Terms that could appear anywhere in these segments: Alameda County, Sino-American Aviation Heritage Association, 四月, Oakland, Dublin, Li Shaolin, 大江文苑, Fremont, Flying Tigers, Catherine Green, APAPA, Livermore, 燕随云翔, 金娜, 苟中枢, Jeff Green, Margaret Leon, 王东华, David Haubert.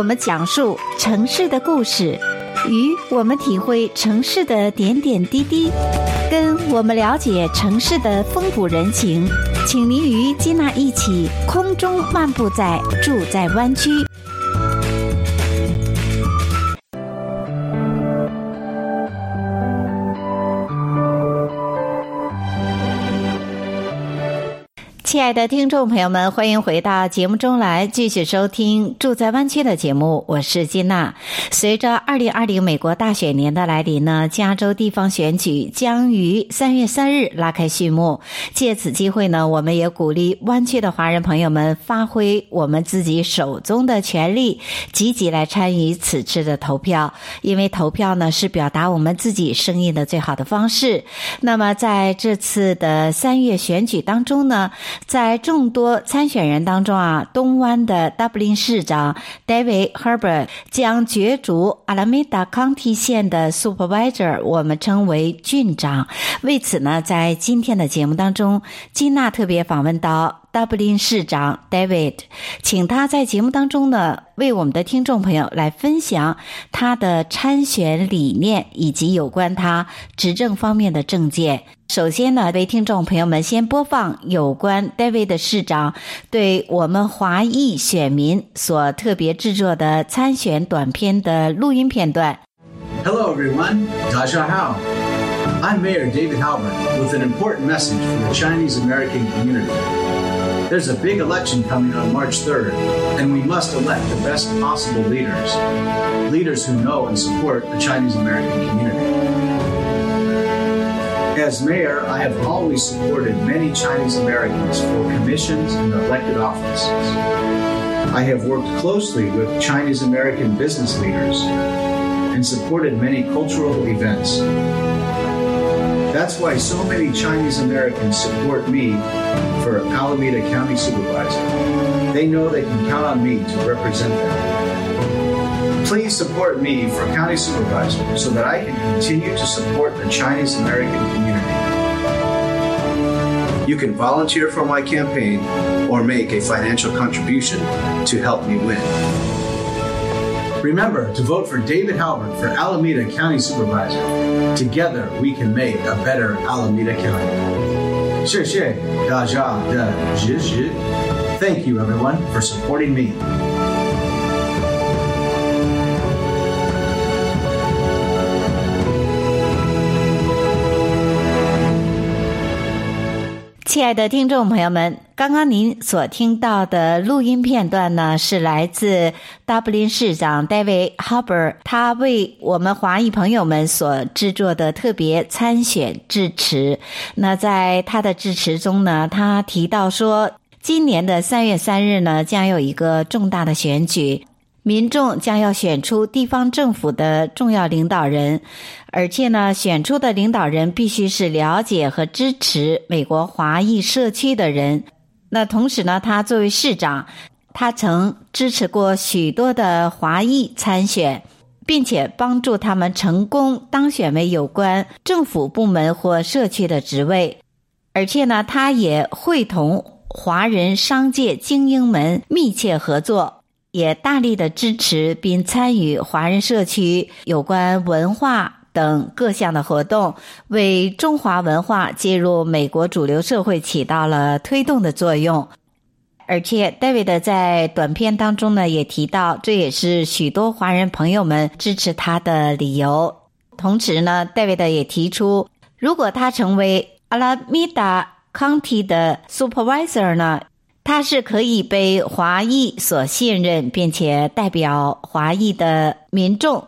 我们讲述城市的故事，与我们体会城市的点点滴滴，跟我们了解城市的风土人情。请您与吉娜一起空中漫步在住在湾区。亲爱的听众朋友们，欢迎回到节目中来，继续收听住在湾区的节目，我是金娜。随着2020美国大选年的来临呢，加州地方选举将于3月3日拉开序幕。借此机会呢，我们也鼓励湾区的华人朋友们发挥我们自己手中的权利，积极来参与此次的投票。因为投票呢是表达我们自己声音的最好的方式。那么在这次的3月选举当中呢，在众多参选人当中啊，东湾的 Dublin 市长 David Haubert 将角逐 Alameda County 县的 Supervisor， 我们称为郡长。为此呢，在今天的节目当中，金娜特别访问到 Dublin 市长 David， 请他在节目当中呢，为我们的听众朋友来分享他的参选理念以及有关他执政方面的政见。首先呢，为听众朋友们先播放有关 David 市长对我们华裔选民所特别制作的参选短片的录音片段。Hello everyone, Dasha Hao. I'm Mayor David Haubert with an important message for the Chinese American community. There's a big election coming on March 3rd, and we must elect the best possible leaders. Leaders who know and support the Chinese American community.As mayor, I have always supported many Chinese Americans for commissions and elected offices. I have worked closely with Chinese American business leaders and supported many cultural events. That's why so many Chinese Americans support me for Alameda County Supervisor. They know they can count on me to represent them. Please support me for County Supervisor so that I can continue to support the Chinese American community.You can volunteer for my campaign or make a financial contribution to help me win. Remember to vote for David Haubert for Alameda County Supervisor. Together we can make a better Alameda County. 谢谢大家的支持。Thank you everyone for supporting me.亲爱的听众朋友们，刚刚您所听到的录音片段呢，是来自 Dublin 市长 David Haubert 他为我们华裔朋友们所制作的特别参选致辞。那在他的致辞中呢，他提到说，今年的3月3日呢，将有一个重大的选举，民众将要选出地方政府的重要领导人，而且呢，选出的领导人必须是了解和支持美国华裔社区的人。那同时呢，他作为市长，他曾支持过许多的华裔参选，并且帮助他们成功当选为有关政府部门或社区的职位。而且呢，他也会同华人商界精英们密切合作，也大力的支持并参与华人社区有关文化等各项的活动，为中华文化介入美国主流社会起到了推动的作用。而且 David 在短片当中呢，也提到这也是许多华人朋友们支持他的理由。同时呢， David 也提出，如果他成为 Alameda County 的 Supervisor 呢，他是可以被华裔所信任，并且代表华裔的民众。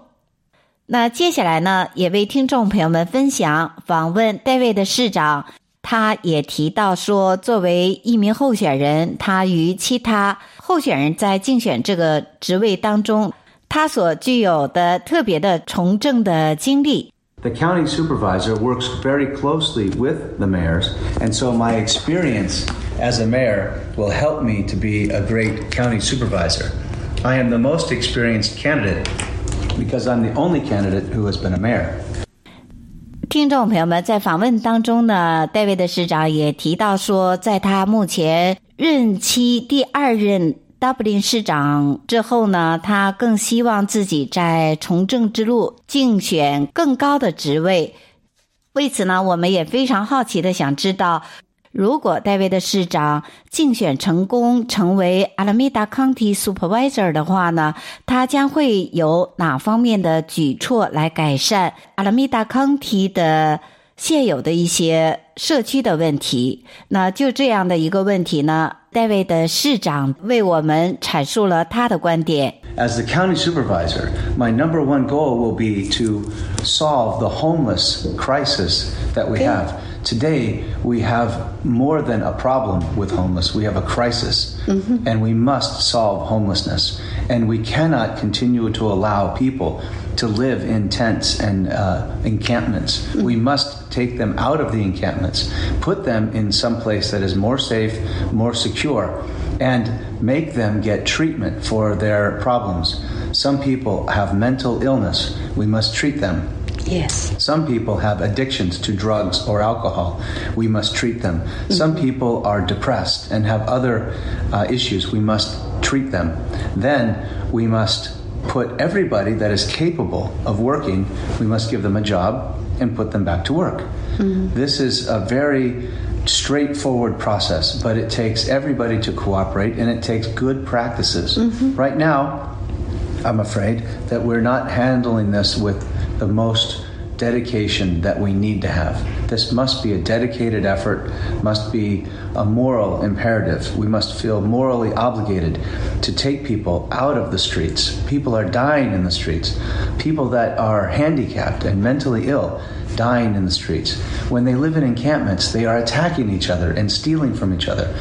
那接下来呢，也为听众朋友们分享访问 David 市长，他也提到说，作为一名候选人，他与其他候选人在竞选这个职位当中，他所具有的特别的从政的经历。The county supervisor works very closely with the mayors, and so my experience as a mayor will help me to be a great county supervisor. I am the most experienced candidate because I'm the only candidate who has been a mayor.听众朋友们，在访问当中呢，戴维的市长也提到说，在他目前任期第二任 Dublin 市长之后呢，他更希望自己在从政之路竞选更高的职位。为此呢，我们也非常好奇的想知道，如果戴维的市长竞选成功成为 Alameda County Supervisor 的话呢，他将会有哪方面的举措来改善 Alameda County 的现有的一些社区的问题？那就这样的一个问题呢，戴维的市长为我们阐述了他的观点。As the county supervisor, my number one goal will be to solve the homeless crisis that we have.Today, we have more than a problem with homeless. We have a crisis, and we must solve homelessness. And we cannot continue to allow people to live in tents and encampments. We must take them out of the encampments, put them in some place that is more safe, more secure, and make them get treatment for their problems. Some people have mental illness. We must treat them.Yes. Some people have addictions to drugs or alcohol. We must treat them. Mm-hmm. Some people are depressed and have other issues. We must treat them. Then we must put everybody that is capable of working, we must give them a job and put them back to work. Mm-hmm. This is a very straightforward process, but it takes everybody to cooperate and it takes good practices. Mm-hmm. Right now, I'm afraid that we're not handling this with...the most dedication that we need to have. This must be a dedicated effort, must be a moral imperative. We must feel morally obligated to take people out of the streets. People are dying in the streets. People that are handicapped and mentally ill dying in the streets. When they live in encampments, they are attacking each other and stealing from each other.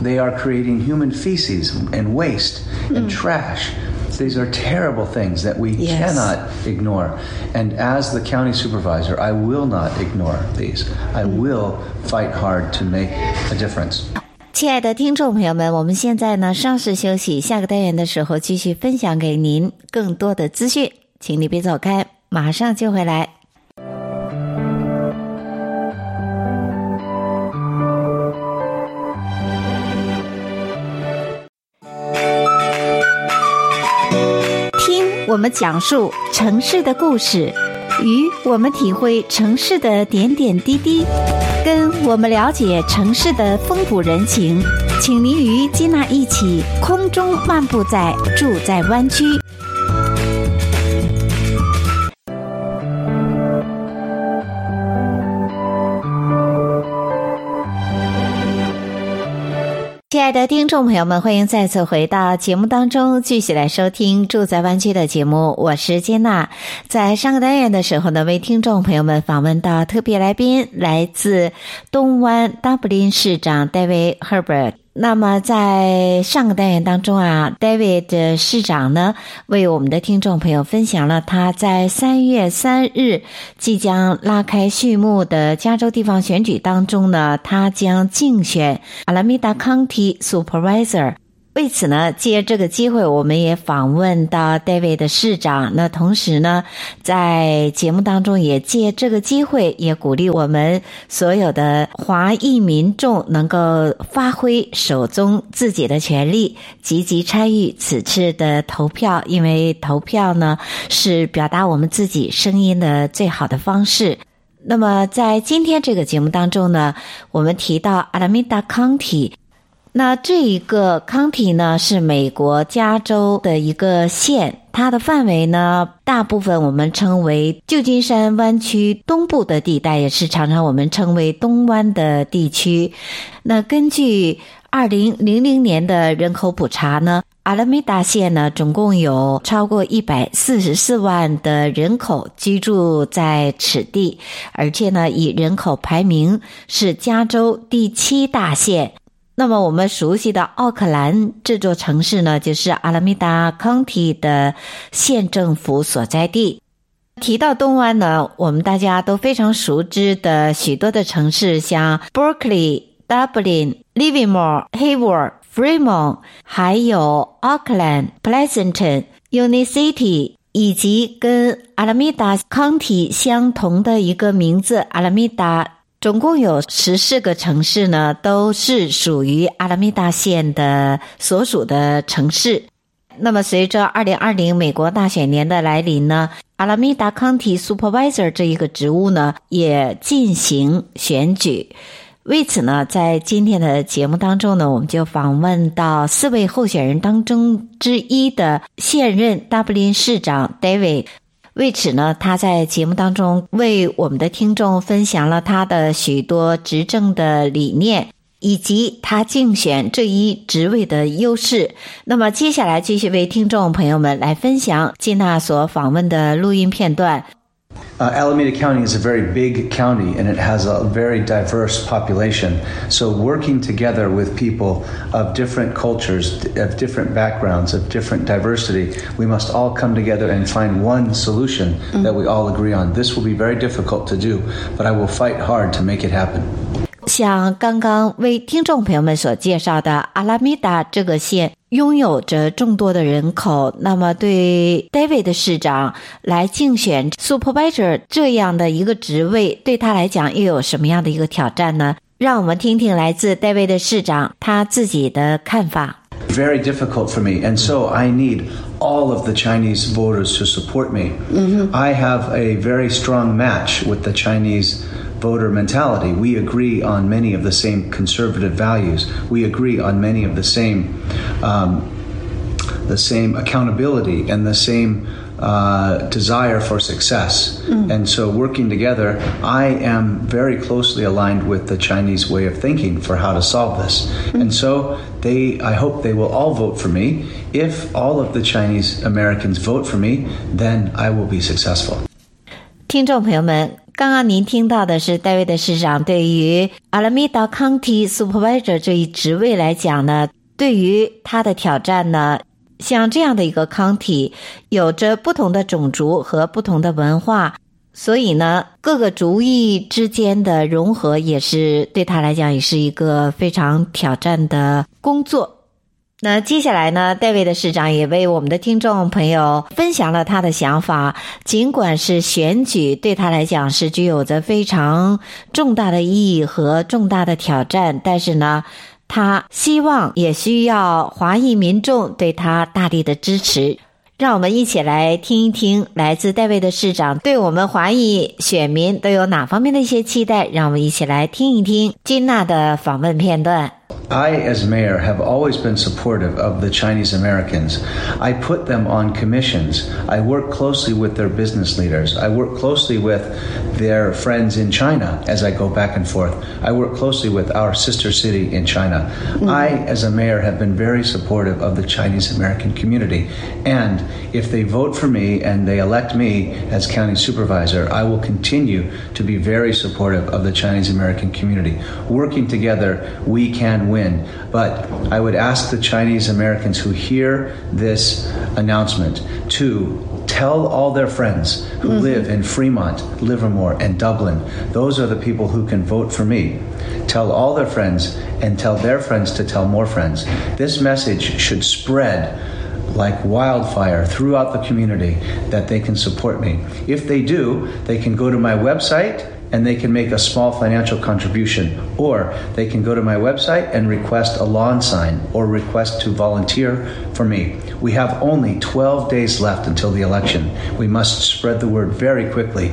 They are creating human feces and waste and trash.These are terrible things that we cannot ignore. And as the county supervisor, I will not ignore these. I will fight hard to make a difference. 亲爱的听众朋友们，我们现在呢稍事休息，下个单元的时候继续分享给您更多的资讯，请你别走开，马上就回来。我们讲述城市的故事，与我们体会城市的点点滴滴，跟我们了解城市的风土人情。请您与金娜一起空中漫步在住在湾区。亲爱的听众朋友们，欢迎再次回到节目当中，继续来收听住在湾区的节目，我是金娜。在上个单元的时候呢，为听众朋友们访问到特别来宾，来自东湾达布林市长 David Haubert。那么在上个单元当中啊， David 市长呢为我们的听众朋友分享了他在3月3日即将拉开序幕的加州地方选举当中呢，他将竞选 Alameda County Supervisor。为此呢，借这个机会我们也访问到 David 的市长，那同时呢在节目当中也借这个机会也鼓励我们所有的华裔民众能够发挥手中自己的权利，积极参与此次的投票，因为投票呢是表达我们自己声音的最好的方式。那么在今天这个节目当中呢，我们提到 Alameda County，那这一个 county 呢是美国加州的一个县，它的范围呢大部分我们称为旧金山湾区东部的地带，也是常常我们称为东湾的地区。那根据2000年的人口普查呢，阿拉梅达县呢总共有超过144万的人口居住在此地，而且呢以人口排名是加州第7大县。那么我们熟悉的奥克兰这座城市呢，就是阿拉梅达 County 的县政府所在地。提到东湾呢，我们大家都非常熟知的许多的城市，像 Berkeley、Dublin、Livermore、Hayward、Fremont， 还有 Oakland、Pleasanton、Union City， 以及跟阿拉梅达 County 相同的一个名字阿拉梅达总共有14个城市呢，都是属于阿拉米达县的所属的城市。那么随着2020美国大选年的来临呢，阿拉米达 County Supervisor 这一个职务呢也进行选举。为此呢，在今天的节目当中呢，我们就访问到四位候选人当中之一的现任大布林市长 David。为此呢，他在节目当中为我们的听众分享了他的许多执政的理念，以及他竞选这一职位的优势。那么接下来继续为听众朋友们来分享基纳所访问的录音片段。Alameda County is a very big county and it has a very diverse population. So working together with people of different cultures, of different backgrounds, of different diversity, we must all come together and find one solution that we all agree on. This will be very difficult to do, but I will fight hard to make it happen. 像刚刚为听众朋友们所介绍的阿拉米达这个县拥有着众多的人口，那么对 David 市长来竞选 Supervisor 这样的一个职位，对他来讲又有什么样的一个挑战呢？让我们听听来自 David 市长他自己的看法。Very difficult for me, and so I need all of the Chinese voters to support me. I have a very strong match with the Chinese voter mentality. We agree on many of the same conservative values. We agree on many of the same accountability and the same desire for success. And so working together, I am very closely aligned with the Chinese way of thinking for how to solve this. And so I hope they will all vote for me. If all of the Chinese Americans vote for me, then I will be successful. 听众朋友们，刚刚您听到的是戴维的市长对于 Alameda County Supervisor 这一职位来讲呢，对于他的挑战呢，像这样的一个 county 有着不同的种族和不同的文化，所以呢各个族裔之间的融合也是对他来讲也是一个非常挑战的工作。那接下来呢，戴维的市长也为我们的听众朋友分享了他的想法。尽管是选举，对他来讲是具有着非常重大的意义和重大的挑战，但是呢他希望也需要华裔民众对他大力的支持。让我们一起来听一听来自戴维的市长对我们华裔选民都有哪方面的一些期待，让我们一起来听一听金娜的访问片段。I, as mayor, have always been supportive of the Chinese Americans. I put them on commissions. I work closely with their business leaders. I work closely with their friends in China as I go back and forth. I work closely with our sister city in China. I, as a mayor, have been very supportive of the Chinese American community. And if they vote for me and they elect me as county supervisor, I will continue to be very supportive of the Chinese American community. Working together, we can win. But I would ask the Chinese Americans who hear this announcement to tell all their friends who live in Fremont, Livermore, and Dublin. Those are the people who can vote for me. Tell all their friends and tell their friends to tell more friends. This message should spread like wildfire throughout the community that they can support me. If they do, they can go to my website and they can make a small financial contribution, or they can go to my website and request a lawn sign or request to volunteer for me. We have only 12 days left until the election. We must spread the word very quickly.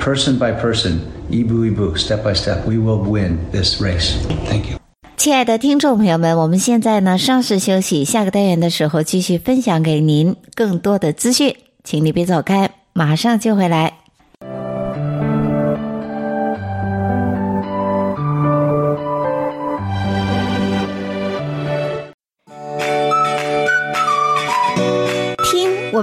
Person by person, ibu ibu, step by step, we will win this race. Thank you. 亲爱的听众朋友们，我们现在呢稍事休息，下个单元的时候继续分享给您更多的资讯，请你别走开，马上就回来。我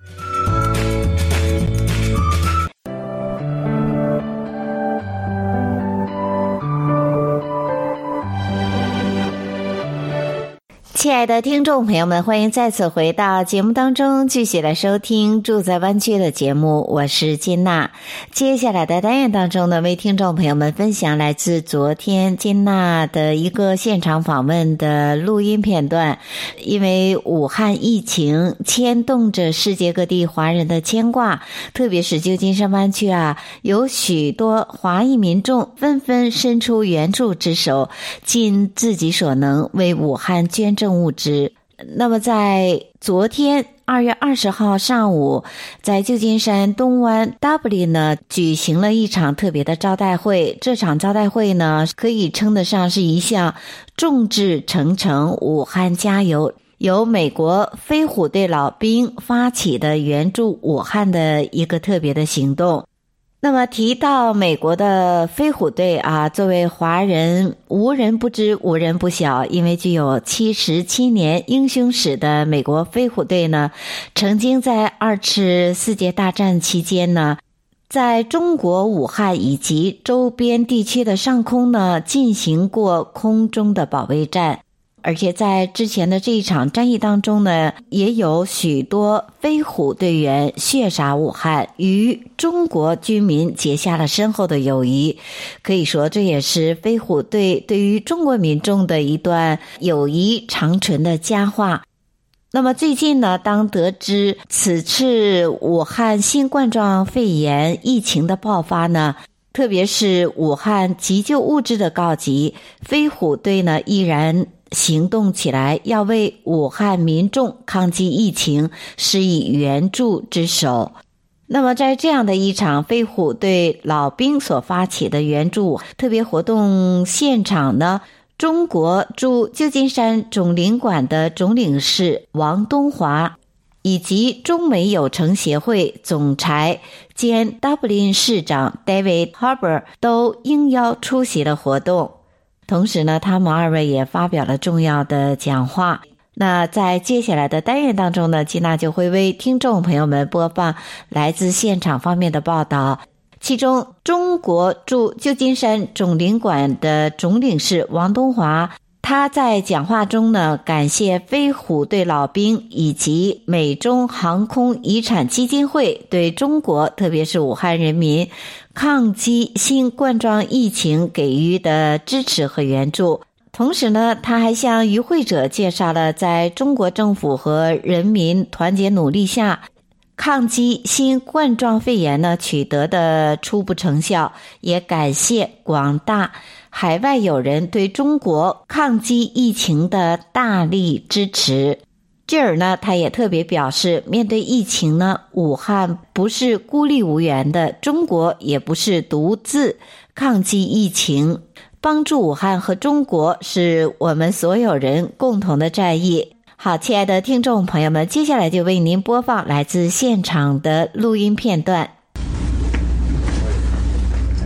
亲爱的听众朋友们，欢迎再次回到节目当中，继续来收听住在湾区的节目，我是金娜。接下来的单元当中呢，为听众朋友们分享来自昨天金娜的一个现场访问的录音片段。因为武汉疫情牵动着世界各地华人的牵挂，特别是旧金山湾区啊，有许多华裔民众纷纷伸出援助之手，尽自己所能为武汉捐赠物资。那么在昨天2月20号上午，在旧金山东湾 Dublin 呢举行了一场特别的招待会。这场招待会呢可以称得上是一项众志成城武汉加油，由美国飞虎队老兵发起的援助武汉的一个特别的行动。那么提到美国的飞虎队啊，作为华人无人不知无人不晓，因为具有77年英雄史的美国飞虎队呢，曾经在二次世界大战期间呢，在中国武汉以及周边地区的上空呢进行过空中的保卫战。而且在之前的这一场战役当中呢，也有许多飞虎队员血洒武汉，与中国军民结下了深厚的友谊。可以说这也是飞虎队对于中国民众的一段友谊长存的佳话。那么最近呢，当得知此次武汉新冠状肺炎疫情的爆发呢，特别是武汉急救物资的告急，飞虎队呢依然行动起来，要为武汉民众抗击疫情施以援助之手。那么在这样的一场飞虎队老兵所发起的援助特别活动现场呢，中国驻旧金山总领馆的总领事王东华以及中美友城协会总裁兼 Dublin 市长 David Haubert 都应邀出席了活动。同时呢，他们二位也发表了重要的讲话。那在接下来的单元当中呢，金娜就会为听众朋友们播放来自现场方面的报道。其中，中国驻旧金山总领馆的总领事王东华，他在讲话中呢，感谢飞虎队老兵以及美中航空遗产基金会对中国，特别是武汉人民抗击新冠状疫情给予的支持和援助。同时呢，他还向与会者介绍了在中国政府和人民团结努力下抗击新冠状肺炎呢取得的初步成效，也感谢广大海外友人对中国抗击疫情的大力支持。继而呢，他也特别表示，面对疫情呢，武汉不是孤立无援的，中国也不是独自抗击疫情，帮助武汉和中国是我们所有人共同的战役。好，亲爱的听众朋友们，接下来就为您播放来自现场的录音片段。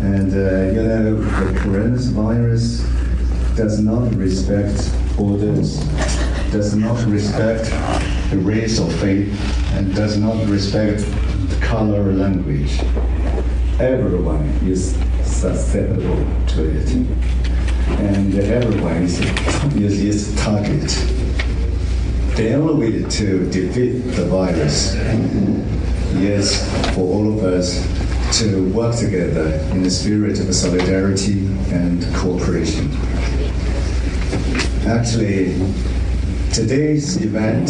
And you know, the coronavirus does not respect borders, does not respect the race or faith, and does not respect the color or language. Everyone is susceptible to it, and everyone is its target. The only way to defeat the virus is for all of us to work together in the spirit of solidarity and cooperation. Actually, today's event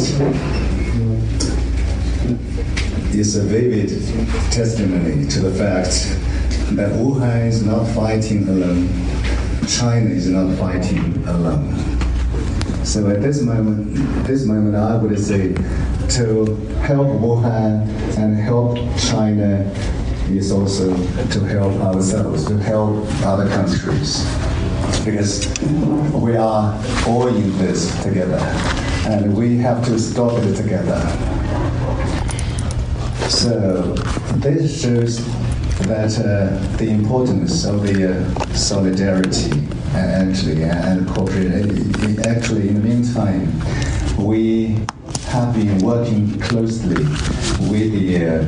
is a vivid testimony to the fact that Wuhan is not fighting alone, China is not fighting alone. So at this moment I would say to help Wuhan and help China is also to help ourselves, to help other countries, because we are all in this together, and we have to stop it together. So this shows that the importance of the solidarity and cooperation. Actually, in the meantime, we have been working closely with the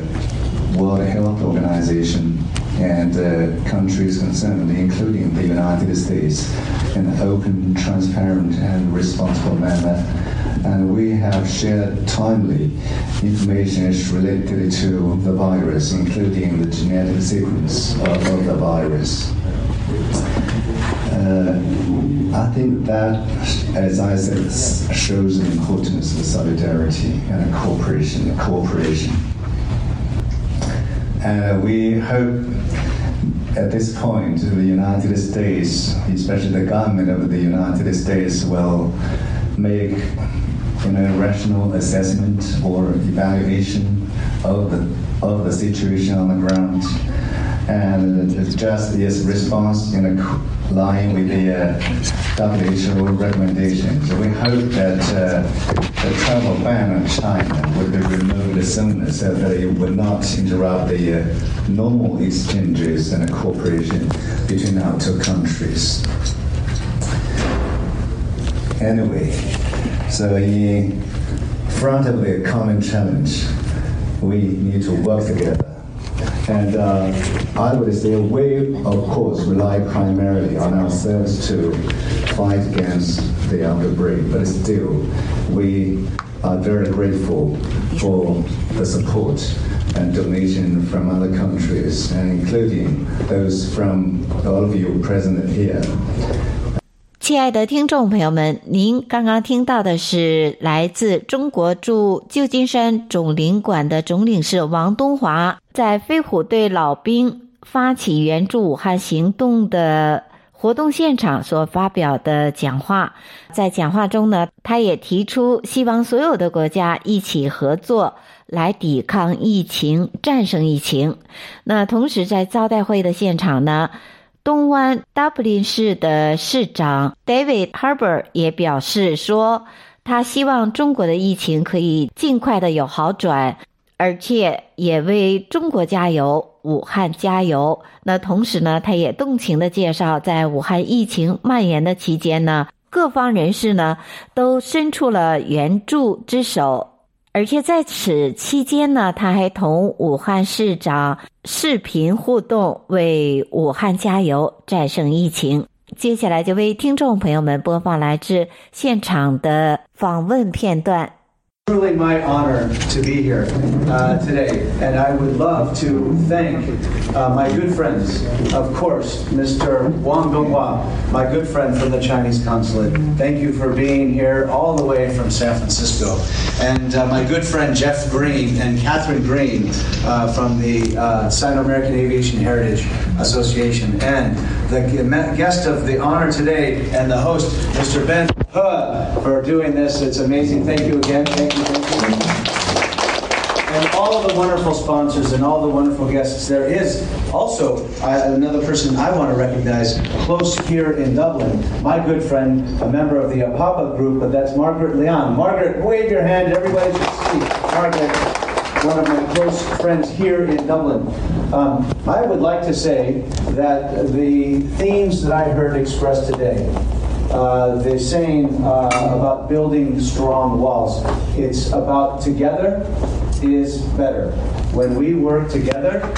World Health Organization and countries concerned, including the United States, in an open, transparent, and responsible manner and we have shared timely information related to the virus, including the genetic sequence of the virus. I think that, as I said, shows the importance of solidarity and cooperation. We hope at this point the United States, especially the government of the United States, will make rational assessment or evaluation of the situation on the ground, and adjust its response in a line with the WHO recommendations. We hope that the travel ban on China would be removed sooner, so that it would not interrupt the normal exchanges and cooperation between our two countries. Anyway, so in front of the common challenge, we need to work together. And I would say we, of course, rely primarily on ourselves to fight against the outbreak, but still, we are very grateful for the support and donation from other countries, and including those from all of you present here. 亲爱的听众朋友们，您刚刚听到的是来自中国驻旧金山总领馆的总领事王东华在飞虎队老兵发起援助武汉行动的活动现场所发表的讲话。在讲话中呢，他也提出希望所有的国家一起合作来抵抗疫情，战胜疫情。那同时在招待会的现场呢，东湾 Dublin 市的市长 David Haubert 也表示说，他希望中国的疫情可以尽快的有好转，而且也为中国加油，武汉加油。那同时呢，他也动情的介绍，在武汉疫情蔓延的期间呢，各方人士呢都伸出了援助之手。而且在此期间呢，他还同武汉市长视频互动，为武汉加油，战胜疫情。接下来就为听众朋友们播放来自现场的访问片段。Truly my honor to be here today, and I would love to thank my good friends, of course, Mr. Wang Donghua, my good friend from the Chinese consulate. Thank you for being here all the way from San Francisco. And my good friend Jeff Green and Catherine Green from the Sino-American Aviation Heritage Association. And the guest of the honor today and the host, Mr. Ben He, for doing this. It's amazing. Thank you again. Thank you. And all of the wonderful sponsors and all the wonderful guests. There is also another person I want to recognize close here in Dublin, my good friend, a member of the APAPA group, but that's Margaret Leon. Margaret, wave your hand. Everybody should see Margaret, one of my close friends here in Dublin. I would like to say that the themes that I heard expressed today, the saying about building strong walls, it's about together is better. When we work together,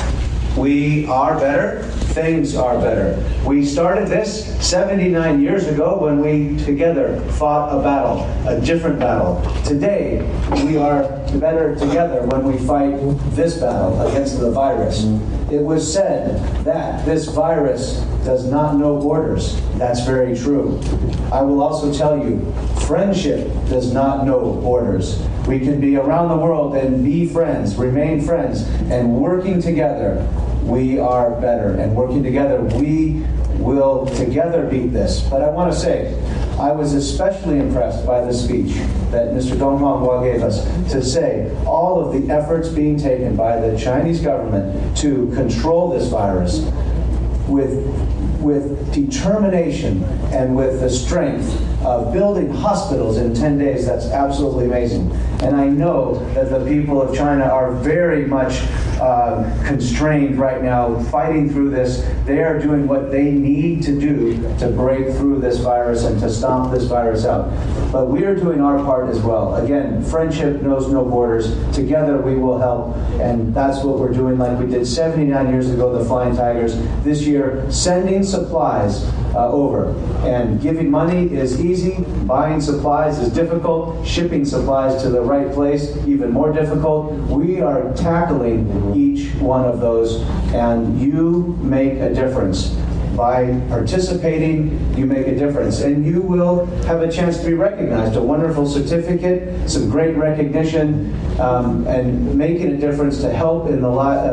we are better, things are better. We started this 79 years ago when we together fought a battle, a different battle. Today, we are better together when we fight this battle against the virus. It was said that this virus does not know borders. That's very true. I will also tell you, friendship does not know borders. We can be around the world and be friends, remain friends, and working together, we are better. And working together, we will together beat this. But I want to say, I was especially impressed by the speech that Mr. Donghua gave us to say all of the efforts being taken by the Chinese government to control this virus with determination and with the strength of building hospitals in 10 days, that's absolutely amazing. And I know that the people of China are very much constrained right now, fighting through this. They are doing what they need to do to break through this virus and to stomp this virus out. But we are doing our part as well. Again, friendship knows no borders. Together we will help, and that's what we're doing like we did 79 years ago, the Flying Tigers. This year, year sending supplies over. And giving money is easy, buying supplies is difficult, shipping supplies to the right place even more difficult. We are tackling each one of those, and you make a difference. By participating, you make a difference, and you will have a chance to be recognized. A wonderful certificate, some great recognition, and making a difference to help in the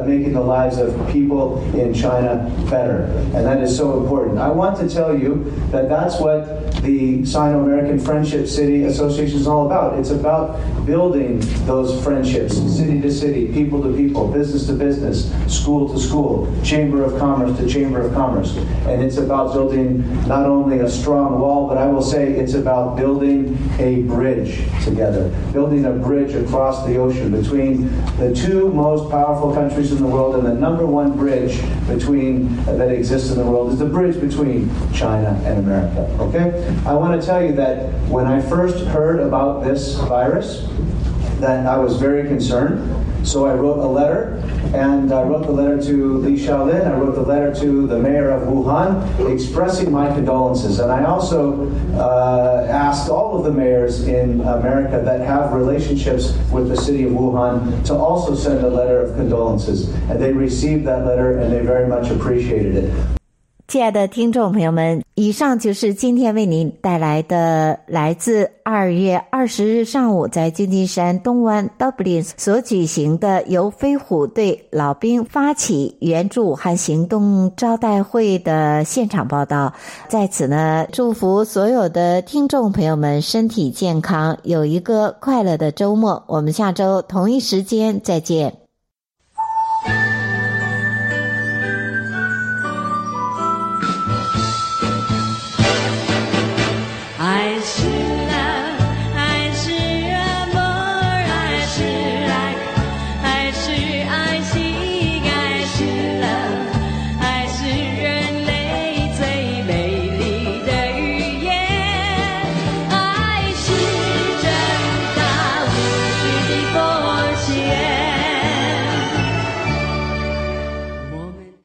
making the lives of people in China better. And that is so important. I want to tell you that that's what the Sino-American Friendship City Association is all about. It's about building those friendships, city to city, people to people, business to business, school to school, chamber of commerce to chamber of commerce. And it's about building not only a strong wall, but I will say it's about building a bridge together, building a bridge across the ocean between the two most powerful countries in the world. And the number one bridge between that exists in the world is the bridge between China and America. Okay? I want to tell you that when I first heard about this virus, that I was very concerned. So I wrote a letter, and I wrote the letter to Li Shaolin, I wrote the letter to the mayor of Wuhan, expressing my condolences. And I also asked all of the mayors in America that have relationships with the city of Wuhan to also send a letter of condolences. And they received that letter, and they very much appreciated it. 亲爱的听众朋友们，以上就是今天为您带来的来自2月20日上午在旧金山东湾 Dublin 所举行的由飞虎队老兵发起援助武汉行动招待会的现场报道。在此呢，祝福所有的听众朋友们身体健康，有一个快乐的周末。我们下周同一时间再见。